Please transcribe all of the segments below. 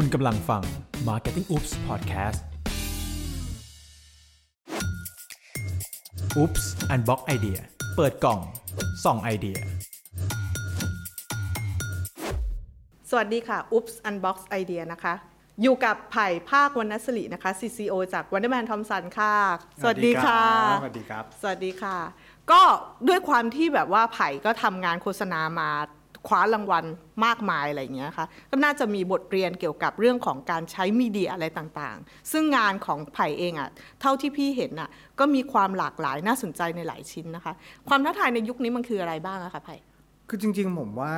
คุณกำลังฟัง Marketing Oops Podcast Oops! Unbox Idea เปิดกล่องส่องไอเดียสวัสดีค่ะ Oops! Unbox Idea นะคะอยู่กับไผ่ภาควรรณศิรินะคะ CCO จาก Wunderman Thompson ค่ะสวัสดีค่ะสวัสดีครับสวัสดีค่ะก็ด้วยความที่แบบว่าไผ่ก็ทำงานโฆษณามาคว้ารางวัลมากมายอะไรอย่างเงี้ยค่ะก็น่าจะมีบทเรียนเกี่ยวกับเรื่องของการใช้มีเดียอะไรต่างๆซึ่งงานของไผ่เองอ่ะเท่าที่พี่เห็นอ่ะก็มีความหลากหลายน่าสนใจในหลายชิ้นนะคะความท้าทายในยุคนี้มันคืออะไรบ้างอะคะไผ่คือจริงๆผมว่า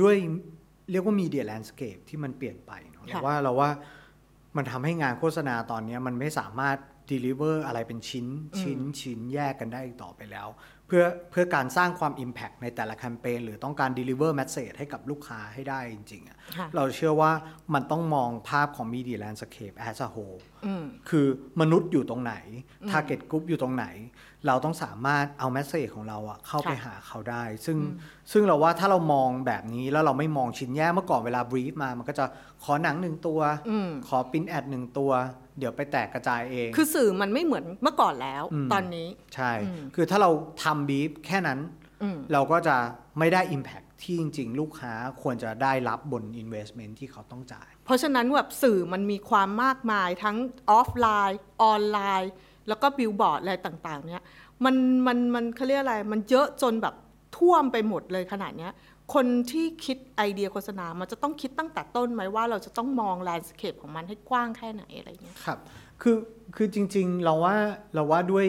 ด้วยเรียกว่ามีเดียแลนด์สเคปที่มันเปลี่ยนไปเนาะเราว่ามันทำให้งานโฆษณาตอนนี้มันไม่สามารถ deliver อะไรเป็นชิ้นแยกกันได้อีกต่อไปแล้วเพื่อการสร้างความ impact ในแต่ละแคมเปญหรือต้องการ deliver message ให้กับลูกค้าให้ได้จริงๆอ่ะเราเชื่อว่ามันต้องมองภาพของ media landscape as a whole คือมนุษย์อยู่ตรงไหน target group อยู่ตรงไหนเราต้องสามารถเอา message ของเราอ่ะเข้าไปหาเขาได้ซึ่งเราว่าถ้าเรามองแบบนี้แล้วเราไม่มองชิ้นแยกเมื่อก่อนเวลา brief มามันก็จะขอหนัง1ตัวขอ print ad 1ตัวเดี๋ยวไปแตกกระจายเองคือสื่อมันไม่เหมือนเมื่อก่อนแล้วตอนนี้ใช่คือถ้าเราทำบีฟแค่นั้นเราก็จะไม่ได้ impact ที่จริงๆลูกค้าควรจะได้รับบน investment ที่เขาต้องจ่ายเพราะฉะนั้นแบบสื่อมันมีความมากมายทั้งออฟไลน์ออนไลน์แล้วก็บิลบอร์ดอะไรต่างๆเนี่ยมันเขาเรียกอะไรมันเยอะจนแบบท่วมไปหมดเลยขนาดเนี้ยคนที่คิดไอเดียโฆษณามันจะต้องคิดตั้งแต่ต้นไหมว่าเราจะต้องมองแลนด์สเคปของมันให้กว้างแค่ไหนอะไรเงี้ยครับคือจริงๆเราว่าด้วย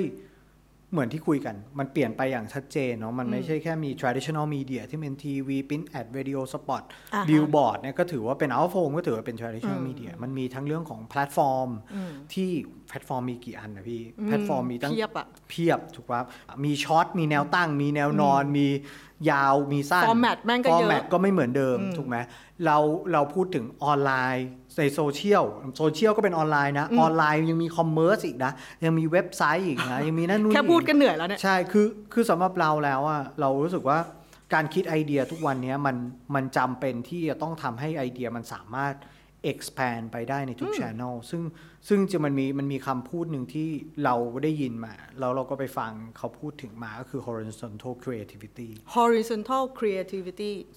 เหมือนที่คุยกันมันเปลี่ยนไปอย่างชัดเจนเนาะมันไม่ใช่แค่มี traditional media ที่เป็นทีวี print ad radio spot billboard เนี่ยก็ถือว่าเป็น out-of-home ก็ถือว่าเป็น traditional media มันมีทั้งเรื่องของแพลตฟอร์มที่แพลตฟอร์มมีกี่อันนะพี่แพลตฟอร์มมีตั้งเพียบถูกป่ะมีช็อตมีแนวตั้งมีแนวนอนมียาวมีสั้น format แม่งก็เยอะ format ก็ไม่เหมือนเดิมถูกไหมเราพูดถึงออนไลน์ในโซเชียลก็เป็นออนไลน์นะออนไลน์ยังมีคอมเมอร์สอีกนะยังมีเว็บไซต์อีกนะยังมีนั่นนู่นแค่พูดกันเหนื่อยแล้วเนี่ยใช่คือสำหรับเราแล้วอ่ะเรารู้สึกว่าการคิดไอเดียทุกวันนี้มันจำเป็นที่จะต้องทำให้ไอเดียมันสามารถ expand ไปได้ในทุก channel ซึ่งจะมันมีคำพูดหนึ่งที่เราได้ยินมาแล้วเราก็ไปฟังเขาพูดถึงมาก็คือ horizontal creativity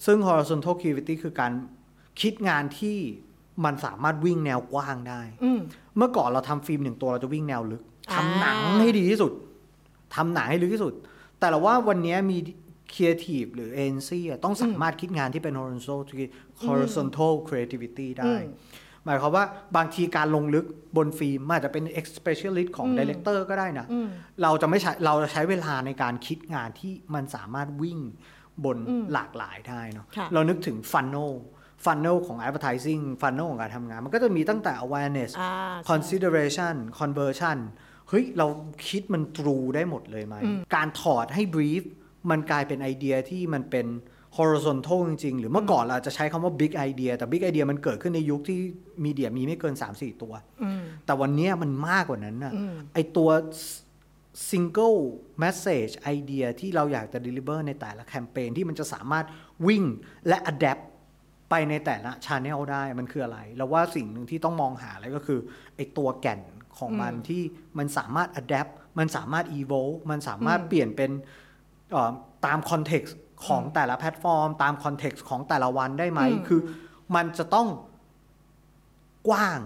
ซึ่ง horizontal creativity คือการคิดงานที่มันสามารถวิ่งแนวกว้างได้เมื่อก่อนเราทำฟิล์ม1ตัวเราจะวิ่งแนวลึกทำหนังให้ดีที่สุดทำหนังให้ลึกที่สุดแต่เราว่าวันนี้มี creative หรือ agency ต้องสามารถคิดงานที่เป็น horizontal creativity ได้หมายความว่าบางทีการลงลึกบนฟิล์มอาจจะเป็น specialist ของ director ก็ได้นะเราจะใช้เวลาในการคิดงานที่มันสามารถวิ่งบนหลากหลายได้เนาะเรานึกถึง funnel ของ advertising funnel ของการทำงานมันก็จะมีตั้งแต่ awareness consideration conversion เฮ้ยเราคิดมัน true ได้หมดเลยไหมการถอดให้ brief มันกลายเป็นไอเดียที่มันเป็น horizontal จริงๆหรือเมื่อก่อนเราจะใช้คำว่า big idea แต่ big idea มันเกิดขึ้นในยุคที่มีเดียมีไม่เกิน 3-4 ตัวแต่วันนี้มันมากกว่านั้นนะไอตัว single message idea ที่เราอยากจะ deliver ในแต่ละแคมเปญที่มันจะสามารถวิ่งและ adaptไปในแต่ละ channel ได้มันคืออะไรเราว่าสิ่งหนึ่งที่ต้องมองหาอะไรก็คือไอ้ตัวแก่นของมันที่มันสามารถ adapt มันสามารถ evolve มันสามารถเปลี่ยนเป็นตาม context ของแต่ละแพลตฟอร์มตาม context ของแต่ละวันได้ไหมคือมันจะต้องกว้าง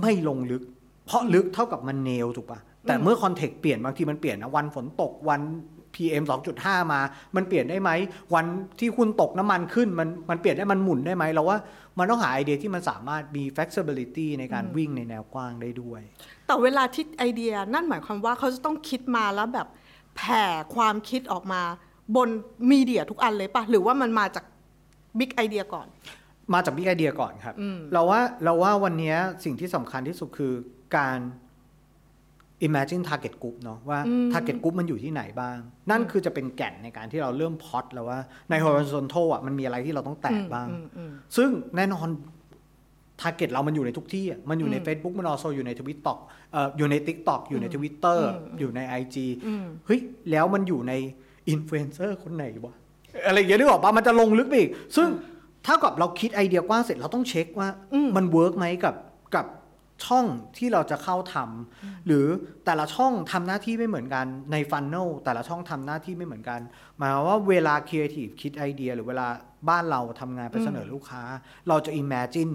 ไม่ลงลึกเพราะลึกเท่ากับมันเนวถูกป่ะแต่เมื่อ context เปลี่ยนบางทีมันเปลี่ยนนะวันฝนตกวันPM 2.5 มามันเปลี่ยนได้ไหมวันที่คุณตกน้ำมันขึ้นมันเปลี่ยนได้มันหมุนได้ไหมเราว่ามันต้องหาไอเดียที่มันสามารถมี flexibility ในการวิ่งในแนวกว้างได้ด้วยแต่เวลาที่ไอเดียนั่นหมายความว่าเขาจะต้องคิดมาแล้วแบบแผ่ความคิดออกมาบนมีเดียทุกอันเลยป่ะหรือว่ามันมาจาก big idea ก่อนมาจาก big idea ก่อนครับเราว่าวันนี้สิ่งที่สำคัญที่สุดคือการ imagine target group เนาะว่า target group มันอยู่ที่ไหนบ้างนั่นคือจะเป็นแก่นในการที่เราเริ่มพล็อตแล้วว่าใน horizontal อ่ะมันมีอะไรที่เราต้องแตะบ้างซึ่งแน่นอน target เรามันอยู่ในทุกที่มันอยู่ใน Facebook มัน also อยู่ใน TikTok อยู่ใน TikTok อยู่ใน Twitter อยู่ใน IG เฮ้ยแล้วมันอยู่ใน influencer คนไหนวะอะไรอย่างเงี้ยนึกออกป่ะมันจะลงลึกไปอีกซึ่ง เท่ากับเราคิดไอเดียกว้างเสร็จเราต้องเช็คว่ามันเวิร์กไหมกับช่องที่เราจะเข้าทำหรือแต่ละช่องทำหน้าที่ไม่เหมือนกันในฟันเนลแต่ละช่องทำหน้าที่ไม่เหมือนกันหมายว่าเวลาครีเอทีฟคิดไอเดียหรือเวลาบ้านเราทำงานไปเสนอลูกค้าเราจะ imagine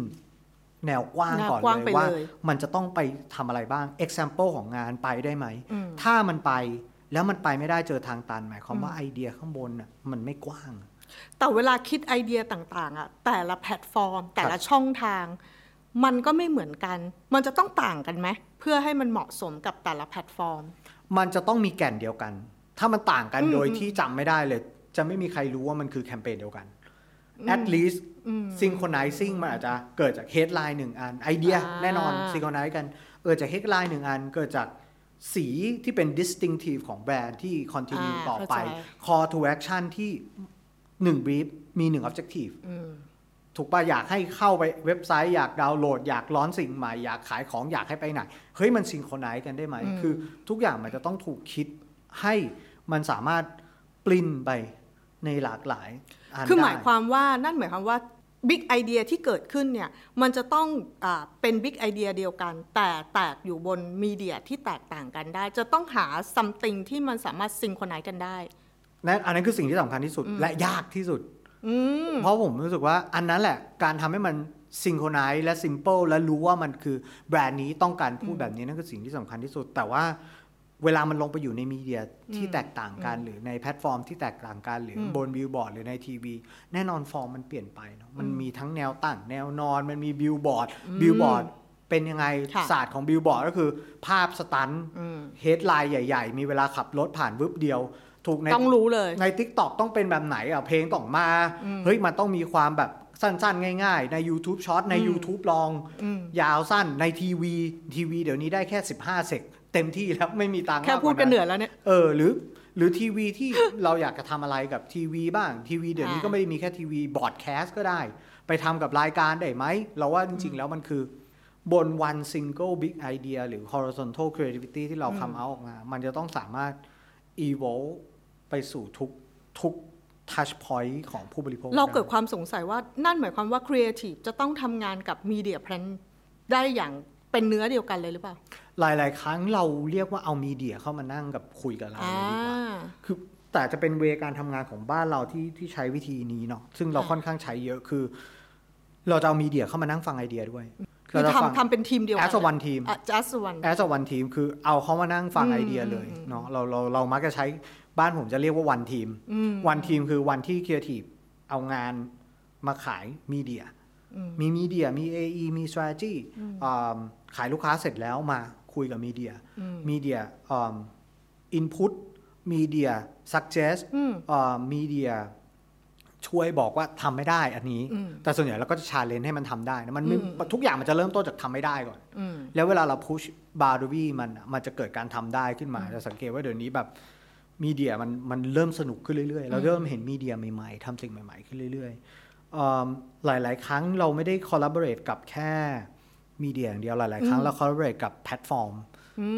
แนวกว้างก่อนเลยว่ามันจะต้องไปทำอะไรบ้าง example ของงานไปได้ไหมถ้ามันไปแล้วมันไปไม่ได้เจอทางตันหมายความว่าไอเดียข้างบนน่ะมันไม่กว้างแต่เวลาคิดไอเดียต่างๆอ่ะแต่ละแพลตฟอร์มแต่ละช่องทางมันก็ไม่เหมือนกันมันจะต้องต่างกันไหมเพื่อให้มันเหมาะสมกับแต่ละแพลตฟอร์มมันจะต้องมีแก่นเดียวกันถ้ามันต่างกันโดยที่จำไม่ได้เลยจะไม่มีใครรู้ว่ามันคือแคมเปญเดียวกัน at least synchronizing มันอาจจะเกิดจาก headline 1อันไอเดียแน่นอน synchronize กันจาก headline 1อันเกิดจากสีที่เป็น distinctive ของแบรนด์ที่ continue ต่อไป call to action ที่1 brief มี1 objective ถูกป่ะอยากให้เข้าไปเว็บไซต์อยากดาวน์โหลดอยากร้อนสิ่งใหม่อยากขายของอยากให้ไปไหนเฮ้ยมันซิงโครไนซ์กันได้ไหมคือทุกอย่างมันจะต้องถูกคิดให้มันสามารถปริ้นไปในหลากหลายอันคือหมายความว่านั่นหมายความว่าบิ๊กไอเดียที่เกิดขึ้นเนี่ยมันจะต้องเป็นบิ๊กไอเดียเดียวกันแต่แตกอยู่บนมีเดียที่แตกต่างกันได้จะต้องหาซัมติงที่มันสามารถซิงโครไนซ์กันได้และอันนั้นคือสิ่งที่สำคัญที่สุดและยากที่สุดเพราะผมรู้สึกว่าอันนั้นแหละการทำให้มันซิงโครไนซ์และซิมเปิลและรู้ว่ามันคือแบรนด์นี้ต้องการพูดแบบนี้นั่นคือสิ่งที่สำคัญที่สุดแต่ว่าเวลามันลงไปอยู่ในมีเดียที่แตกต่างกันหรือในแพลตฟอร์มที่แตกต่างกันหรือบนบิลบอร์ดหรือในทีวีแน่นอนฟอร์มมันเปลี่ยนไปเนาะมันมีทั้งแนวตั้งแนวนอนมันมีบิลบอร์ดเป็นยังไงศาสตร์ของบิลบอร์ดก็คือภาพสตันท์เฮดไลน์ใหญ่ๆมีเวลาขับรถผ่านวึบเดียวถูกในต้องรู้เลยใน TikTok ต้องเป็นแบบไหนอ่ะเพลงต้องมาเฮ้ยมันต้องมีความแบบสั้นๆง่ายๆใน YouTube Short ใน YouTube ลองยาวสั้นในทีวีเดี๋ยวนี้ได้แค่15เซกเต็มที่แล้วไม่มีตังค์แค่พูดกันเหนื่อยแล้วเนี่ยหรือทีวีที่ เราอยากจะทำอะไรกับทีวีบ้างทีวีเดี๋ยวนี้ก็ไม่ได้มีแค่ทีวีบอดแคสต์ก็ได้ไปทำกับรายการได้ไหมเราว่าจริงๆแล้วมันคือบน one single big idea หรือ horizontal creativity ที่เราทำเอาออกมามันจะต้องสามารถ evolveไปสู่ทุก touch point ของผู้บริโภคเราเกิดความสงสัยว่านั่นหมายความว่า creative จะต้องทำงานกับ media plan ได้อย่างเป็นเนื้อเดียวกันเลยหรือเปล่าหลายๆครั้งเราเรียกว่าเอา media เข้ามานั่งกับคุยกับเราเลยดีกว่าคือแต่จะเป็นเวการทำงานของบ้านเราที่ใช้วิธีนี้เนาะซึ่งเราค่อนข้างใช้เยอะคือเราจะเอา media เข้ามานั่งฟังไอเดียด้วยคือทำเป็นทีมเดียวกัน as a one team as a one team คือเอาเขามานั่งฟังไอเดียเลยเนาะเรามักจะใช้บ้านผมจะเรียกว่าวันทีมคือวันที่ครีเอทีฟเอางานมาขายมีเดียมี AE มี strategy ขายลูกค้าเสร็จแล้วมาคุยกับมีเดียinput มีเดีย suggest มีเดียช่วยบอกว่าทำไม่ได้อันนี้แต่ส่วนใหญ่เราก็จะ challenge ให้มันทำได้นะมันทุกอย่างมันจะเริ่มต้นจากทำไม่ได้ก่อนแล้วเวลาเรา push boundary มันจะเกิดการทำได้ขึ้นมาจะสังเกตว่าเดี๋ยวนี้แบบมีเดียมันเริ่มสนุกขึ้นเรื่อยๆเราเริ่มเห็นมีเดียใหม่ๆทำสิ่งใหม่ๆขึ้นเรื่อยๆหลายๆครั้งเราไม่ได้ collaborate กับแค่มีเดียอย่างเดียวหลายๆครั้งเรา collaborate กับแพลตฟอร์ม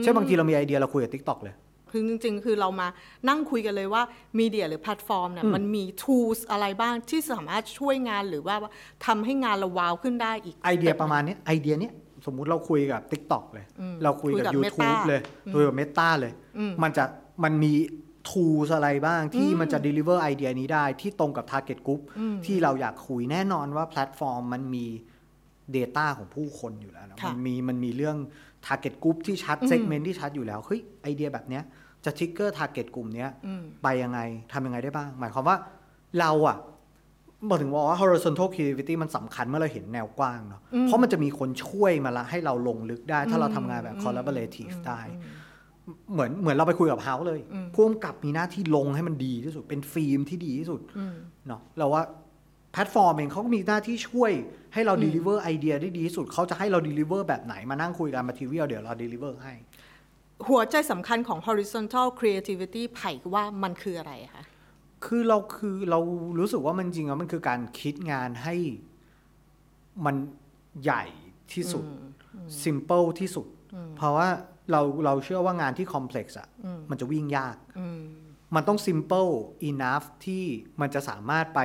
ใช่บางทีเรามีไอเดียเราคุยกับ TikTok เลยคือจริงๆคือเรามานั่งคุยกันเลยว่ามีเดียหรือแพลตฟอร์มเนี่ยมันมี tools อะไรบ้างที่สามารถช่วยงานหรือว่าทำให้งานเราว้าวขึ้นได้อีกไอเดียประมาณนี้ไอเดียเนี้ยสมมุติเราคุยกับ TikTok เลยเราคุยกับ YouTube เลยคุยกับ Meta เลยมันมี tools อะไรบ้างที่มันจะ deliver ไอเดียนี้ได้ที่ตรงกับ target group ที่เราอยากคุยแน่นอนว่าแพลตฟอร์มมันมี data ของผู้คนอยู่แล้วมันมีเรื่อง target group ที่ชัด segment ที่ชัดอยู่แล้วเฮ้ยไอเดียแบบเนี้ยจะ trigger target กลุ่มเนี้ยไปยังไงทำยังไงได้บ้างหมายความว่าเราอ่ะมาถึงบอกว่า horizontal creativity มันสำคัญเมื่อเราเห็นแนวกว้างเนาะเพราะมันจะมีคนช่วยมาละให้เราลงลึกได้ถ้าเราทำงานแบบ collaborative ได้เหมือนเราไปคุยกับเฮาเลยควบกับมีหน้าที่ลงให้มันดีที่สุดเป็นฟิล์มที่ดีที่สุดเนาะเราว่าแพลตฟอร์มเองเขาก็มีหน้าที่ช่วยให้เรา deliver ไอเดียได้ดีที่สุดเขาจะให้เรา deliver แบบไหนมานั่งคุยกัน material เดี๋ยวเรา deliver ให้หัวใจสำคัญของ horizontal creativity ไผ่ว่ามันคืออะไรคะคือเรารู้สึกว่ามันจริงๆมันคือการคิดงานให้มันใหญ่ที่สุด simple ที่สุดเพราะว่าเราเชื่อว่างานที่คอมเพล็กซ์อ่ะมันจะวิ่งยากมันต้อง simple enough ที่มันจะสามารถไป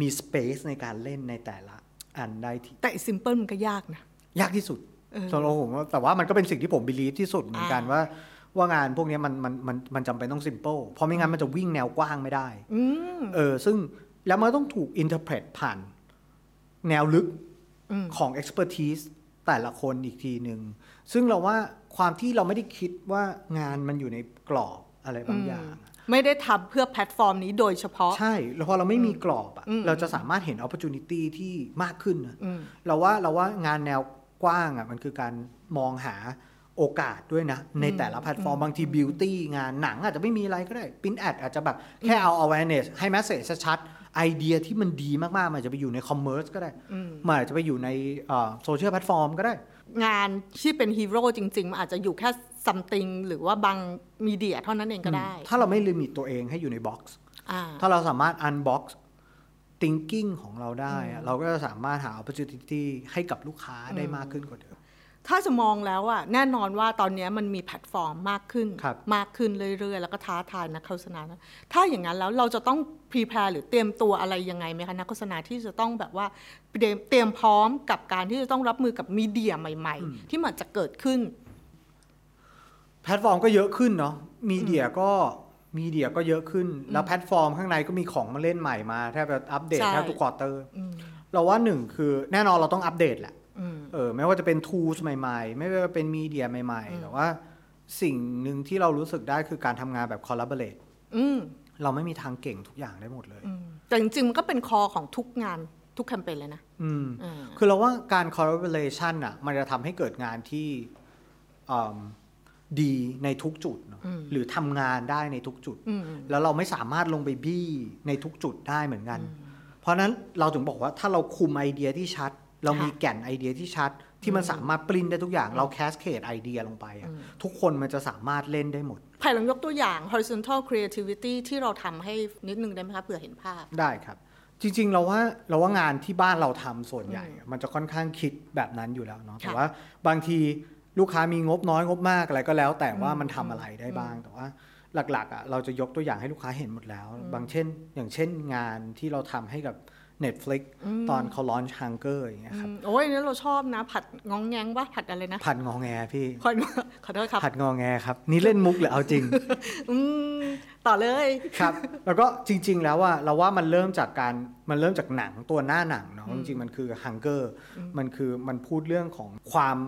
มีสเปซในการเล่นในแต่ละอันได้ที่แต่ซิมเปิลมันก็ยากนะยากที่สุดสำหรับผมแต่ว่ามันก็เป็นสิ่งที่ผมบิลีฟที่สุดเหมือนกันว่างานพวกนี้มันจำเป็นต้องซิมเปิลเพราะไม่งั้นมันจะวิ่งแนวกว้างไม่ได้ซึ่งแล้วมันต้องถูกอินเทอร์เพรตผ่านแนวลึกของ expertise แต่ละคนอีกทีนึงซึ่งเราว่าความที่เราไม่ได้คิดว่างานมันอยู่ในกรอบอะไรบางอย่างไม่ได้ทำเพื่อแพลตฟอร์มนี้โดยเฉพาะใช่แล้วพอเราไม่มีกรอบอ่ะเราจะสามารถเห็น opportunity ที่มากขึ้นนะเราว่างานแนวกว้างอ่ะมันคือการมองหาโอกาสด้วยนะในแต่ละแพลตฟอร์มบางทีบิวตี้งานหนังอาจจะไม่มีอะไรก็ได้ปิ้นแอดอาจจะแบบแค่เอา awareness ให้ message ชัดไอเดียที่มันดีมากๆมันจะไปอยู่ในคอมเมอร์สก็ได้มันอาจจะไปอยู่ในโซเชียลแพลตฟอร์มก็ได้งานที่เป็นฮีโร่จริงๆมันอาจจะอยู่แค่ซัมติงหรือว่าบางมีเดียเท่านั้นเองก็ได้ถ้าเราไม่ลิมิตตัวเองให้อยู่ในบ็อกซ์ถ้าเราสามารถอันบ็อกซ์ทิงกิ้งของเราได้เราก็จะสามารถหา opportunity ให้กับลูกค้าได้มากขึ้นกว่าเดิมถ้าจะมองแล้วอ่ะแน่นอนว่าตอนนี้มันมีแพลตฟอร์มมากขึ้นมากขึ้นเรื่อยๆแล้วก็ท้าทายนักโฆษณาถ้าอย่างนั้นแล้วเราจะต้อง prepare หรือเตรียมตัวอะไรยังไงไหมคะนักโฆษณาที่จะต้องแบบว่าเตรียมพร้อมกับการที่จะต้องรับมือกับมีเดียใหม่ๆที่มันจะเกิดขึ้นแพลตฟอร์มก็เยอะขึ้นเนาะมีเดียก็เยอะขึ้นแล้วแพลตฟอร์มข้างในก็มีของมาเล่นใหม่มาแทบจะอัปเดตแทบทุกควอเตอร์เราว่าหนึ่งคือแน่นอนเราต้องอัปเดตแหละไม่ว่าจะเป็น tools ใหม่ๆไม่ว่าจะเป็นมีเดียใหม่ๆแต่ว่าสิ่งหนึ่งที่เรารู้สึกได้คือการทำงานแบบ collaborate เราไม่มีทางเก่งทุกอย่างได้หมดเลยแต่จริงๆมันก็เป็นคอของทุกงานทุกแคมเปญเลยนะคือเราว่าการ collaboration อ่ะมันจะทำให้เกิดงานที่ดีในทุกจุดหรือทำงานได้ในทุกจุดแล้วเราไม่สามารถลงไปบี้ในทุกจุดได้เหมือนกันเพราะนั้นเราถึงบอกว่าถ้าเราคุมไอเดียที่ชัดเรามีแก่นไอเดียที่ชัดที่มันสามารถปริ้นได้ทุกอย่างเราแคสเคดไอเดียลงไปทุกคนมันจะสามารถเล่นได้หมดไผ่ลองยกตัวอย่าง horizontal creativity ที่เราทำให้นิดนึงได้ไหมคะเผื่อเห็นภาพได้ครับจริงๆเราว่างานที่บ้านเราทำส่วนใหญ่มันจะค่อนข้างคิดแบบนั้นอยู่แล้วเนาะแต่ว่าบางทีลูกค้ามีงบน้อยงบมากอะไรก็แล้วแต่ว่ามันทำอะไรได้บ้างแต่ว่าหลักๆอ่ะเราจะยกตัวอย่างให้ลูกค้าเห็นหมดแล้วอย่างเช่นงานที่เราทำให้กับ Netflix ตอนเขา launch Hunger อย่างเงี้ยครับโอ้ยนี่เราชอบนะผัดงองแงงว่าผัดอะไรนะผัดงองแงพี่ขอโทษครับผัดงองแงครับนี่เล่นมุกหรือเอาจริงต่อเลยครับแล้วก็จริงๆแล้วอ่ะเราว่ามันเริ่มจากหนังตัวหน้าหนังเนาะจริงๆมันคือ Hunger มันพูดเรื่องของความ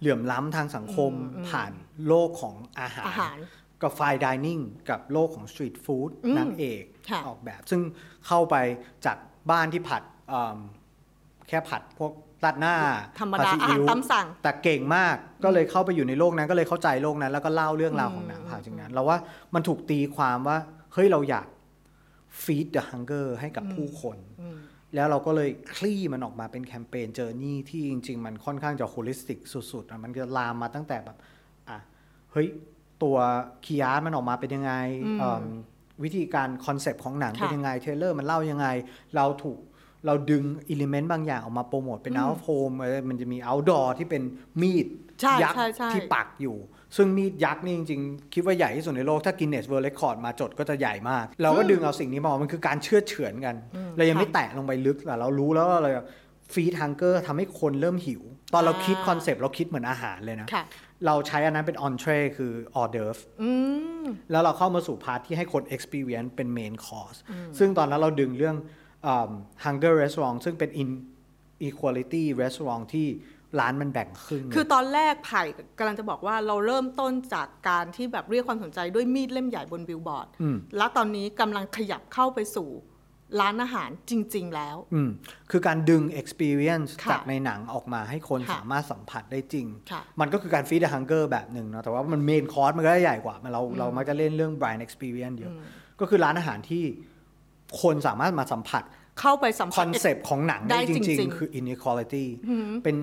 เหลื่อมล้ำทางสังคมผ่านโลกของอาหารกับไฟน์ไดนิ่งกับโลกของสตรีทฟู้ดนางเอกออกแบบซึ่งเข้าไปจากบ้านที่ผัดแค่ผัดพวกตัดหน้าธรรมดาอาหารตามสั่งแต่เก่งมากก็เลยเข้าไปอยู่ในโลกนั้นก็เลยเข้าใจโลกนั้นแล้วก็เล่าเรื่องราวของนางผ่านจากนั้นเราว่ามันถูกตีความว่าเฮ้ยเราอยาก feed the hunger ให้กับผู้คนแล้วเราก็เลยคลี่มันออกมาเป็นแคมเปญเจอร์นี่ที่จริงๆมันค่อนข้างจะโฮลิสติกสุดๆมันจะลามมาตั้งแต่แบบเฮ้ยตัวคีอาร์มันออกมาเป็นยังไงวิธีการคอนเซปต์ของหนังเป็นยังไงเทรลเลอร์มันเล่ายังไงเราดึงอิเลเมนต์บางอย่างออกมาโปรโมทเป็น Out of Home มันจะมี Outdoor ที่เป็นมีดยักษ์ที่ปักอยู่ซึ่งมีดยักษ์นี่จริงๆคิดว่าใหญ่ที่สุดในโลกถ้า Guinness World Record มาจดก็จะใหญ่มากเราก็ดึงเอาสิ่งนี้มามันคือการเชื่อเฉือนกันเรายังไม่แตะลงไปลึกแต่เรารู้แล้วว่าเราฟีดฮังเกอร์ทำให้คนเริ่มหิวตอนเราคิดคอนเซปต์เราคิดเหมือนอาหารเลยนะเราใช้อันนั้นเป็นออนเทรคือออเดิร์ฟแล้วเราเข้ามาสู่พาร์ทที่ให้คน experience เป็นเมนคอร์สซึ่งตอนนั้นเราดึงเรื่องHunger Restaurant ซึ่งเป็น Inequality Restaurant ที่ร้านมันแบ่งครึ่งคือตอนแรกไผ่กำลังจะบอกว่าเราเริ่มต้นจากการที่แบบเรียกความสนใจด้วยมีดเล่มใหญ่บนบิลบอร์ดแล้วตอนนี้กำลังขยับเข้าไปสู่ร้านอาหารจริงๆแล้วคือการดึง experience จากในหนังออกมาให้คนสามารถสัมผัสได้จริงมันก็คือการ feed the hunger แบบหนึ่งเนาะแต่ว่ามัน main course มันก็ใหญ่กว่าเรามักจะเล่นเรื่อง brand experience เยอะก็คือร้านอาหารที่คนสามารถมาสัมผัสเข้าไปสัมผัสคอนเซปต์ของหนังได้จริงๆคือ inequality เป็น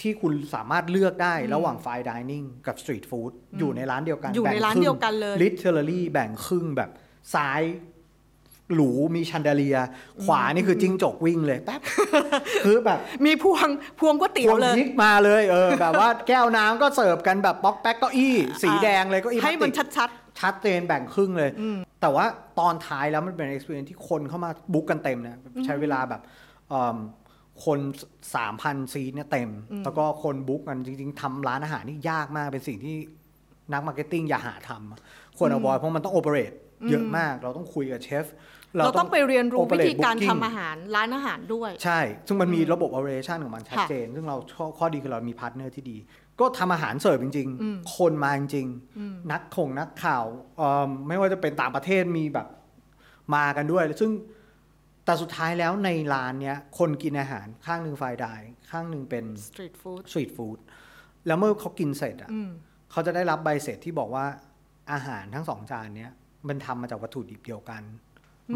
ที่คุณสามารถเลือกได้ระหว่าง fine dining กับ street food อยู่ในร้านเดียวกันอยู่ในร้านเดียวกันเลย literally แบ่งครึ่งแบบซ้ายหรูมีแชนเดเลียขวานี่คือจิ้งจกวิ่งเลยแป๊บ คือแบบมีพวงก๋วยเตี๋ยวเลยพวงยิกมาเลยแบบว่าแก้วน้ำก็เสิร์ฟกันแบบป๊อกแป๊กเก้าอี้สีแดงเลยเก้าอี้ให้มันชัดๆ ชัดเจนแบ่งครึ่งเลยแต่ว่าตอนท้ายแล้วมันเป็น experience ที่คนเข้ามาบุ๊กกันเต็มนะใช้เวลาแบบคน 3,000 ซีทเนี่ยเต็มแล้วก็คนบุ๊กกันจริงๆทำร้านอาหารนี่ยากมากเป็นสิ่งที่นักมาร์เก็ตติ้งอย่าหาทำควรเอาไว้เพราะมันต้องโอเปเรตเยอะมากเราต้องคุยกับเชฟเราต้องไปเรียนรู้วิธีการทำอาหารร้านอาหารด้วยใช่ซึ่งมันมีระบบ operation ของมันชัดเจนซึ่งเราข้อดีคือเรามีพาร์ทเนอร์ที่ดีก็ทำอาหารเสิร์ฟจริงๆคนมาจริงๆนักข่าวไม่ว่าจะเป็นต่างประเทศมีแบบมากันด้วยซึ่งแต่สุดท้ายแล้วในร้านเนี้ยคนกินอาหารข้างหนึ่งไฟน์ไดน์ข้างหนึ่งเป็นสตรีทฟู้ดแล้วเมื่อเขากินเสร็จอ่ะเขาจะได้รับใบเสร็จที่บอกว่าอาหารทั้งสองจานเนี้ยมันทำมาจากวัตถุดิบเดียวกัน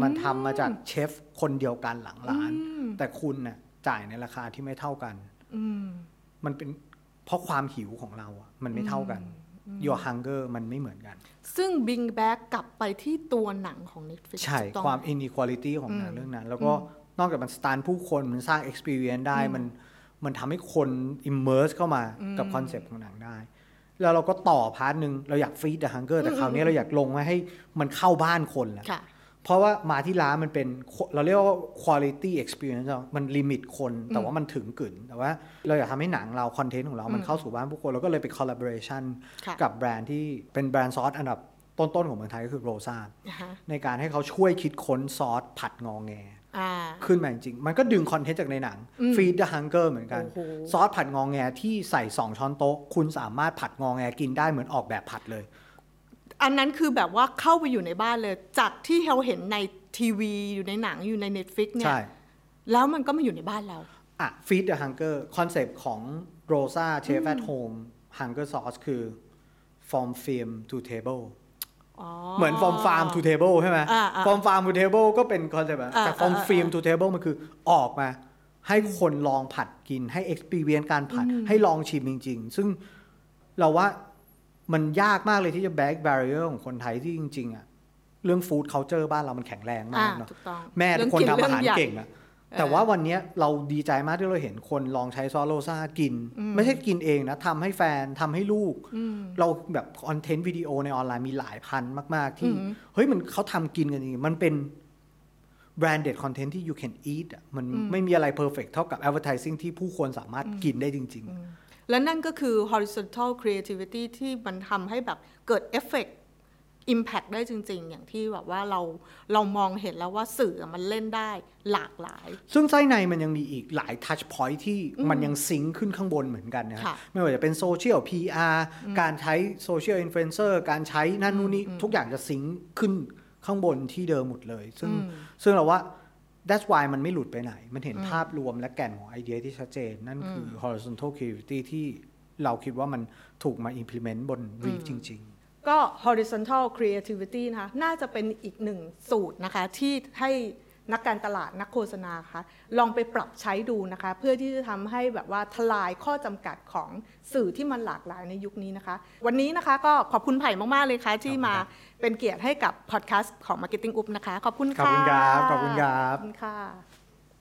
มันทำมาจากเชฟคนเดียวกันหลังร้านแต่คุณน่ะจ่ายในราคาที่ไม่เท่ากันมันเป็นเพราะความหิวของเราอ่ะมันไม่เท่ากัน Your Hunger มันไม่เหมือนกันซึ่ง bring back กลับไปที่ตัวหนังของ Netflix ใช่ความ inequality ของหนังเรื่องนั้นแล้วก็นอกจากมันสตาร์ทผู้คนมันสร้าง experience ได้มันทำให้คน immerse เข้ามากับคอนเซ็ปต์ของหนังได้แล้วเราก็ต่อพาร์ทนึงเราอยาก feed the hunger แต่คราวนี้เราอยากลงไว้ให้มันเข้าบ้านคนแล้วเพราะว่ามาที่ร้านมันเป็นเราเรียกว่า quality experience มันลิมิตคนแต่ว่ามันถึงกึ่นแต่ว่าเราอยากทำให้หนังเราคอนเทนต์ของเรามันเข้าสู่บ้านผู้คนเราก็เลยไป collaboration กับแบรนด์ที่เป็นแบรนด์ซอสอันดับต้นๆของเมืองไทยก็คือโรซ่าในการให้เขาช่วยคิดค้นซอสผัดงอแงขึ้นมาจริงมันก็ดึงคอนเทนต์จากในหนัง Feed the Hunger เหมือนกันซอสผัดงอแงที่ใส่2ช้อนโต๊ะคุณสามารถผัดงอแงกินได้เหมือนออกแบบผัดเลยอันนั้นคือแบบว่าเข้าไปอยู่ในบ้านเลยจากที่เราเห็นในทีวีอยู่ในหนังอยู่ใน Netflix เนี่ยแล้วมันก็มาอยู่ในบ้านเราอ่ะ Feed the Hunger คอนเซ็ปต์ของ Rosa Chef at Home Hunger Sauce คือ From Film to Table เหมือน From Farm to Table ใช่ไหม From Farm to Table ก็เป็นคอนเซ็ปต์แต่ From Film to Table มันคือออกมาให้คนลองผัดกินให้ experience การผัดให้ลองชิมจริงๆซึ่งเราว่ามันยากมากเลยที่จะแบกแบรีเออร์ของคนไทยที่จริงๆอ่ะเรื่องฟู้ดคัลเจอร์บ้านเรามันแข็งแรงมากเนาะแม่เป็นคนทำอาหารเก่งอ่ะแต่ว่าวันนี้เราดีใจมากที่เราเห็นคนลองใช้ซอสโรซ่ากินไม่ใช่กินเองนะทำให้แฟนทำให้ลูกเราแบบคอนเทนต์วิดีโอในออนไลน์มีหลายพันมากๆที่เฮ้ยมันเขาทำกินกันจริงมันเป็นแบรนด์เด็ดคอนเทนต์ที่ you can eat อ่ะมันไม่มีอะไรเพอร์เฟกต์เท่ากับ advertising ที่ผู้คนสามารถกินได้จริงๆและนั่นก็คือ horizontal creativity ที่มันทำให้แบบเกิด effect impact ได้จริงๆอย่างที่แบบว่าเรามองเห็นแล้วว่าสื่อมันเล่นได้หลากหลายซึ่งไส้ในมันยังมีอีกหลาย touch point ที่มันยังซิงค์ขึ้นข้างบนเหมือนกันนะครับไม่ว่าจะเป็น social PR การใช้ social influencer การใช้นั่นนู่นนี่ทุกอย่างจะซิงค์ขึ้นข้างบนที่เดิมหมดเลยซึ่งเราว่าthat's why มันไม่หลุดไปไหนมันเห็นภาพรวมและแก่นของไอเดียที่ชัดเจนนั่นคือ horizontal creativity ที่เราคิดว่ามันถูกมา implement บน brief จริงๆก็ horizontal creativity นะคะน่าจะเป็นอีกหนึ่งสูตรนะคะที่ให้นักการตลาดนักโฆษณาค่ะลองไปปรับใช้ดูนะคะเพื่อที่จะทำให้แบบว่าทลายข้อจำกัดของสื่อที่มันหลากหลายในยุคนี้นะคะวันนี้นะคะก็ขอบคุณไผ่มากๆเลยค่ะที่มาเป็นเกียรติให้กับพอดแคสต์ของ Marketing Oops นะคะขอบคุณค่ะขอบคุณครับ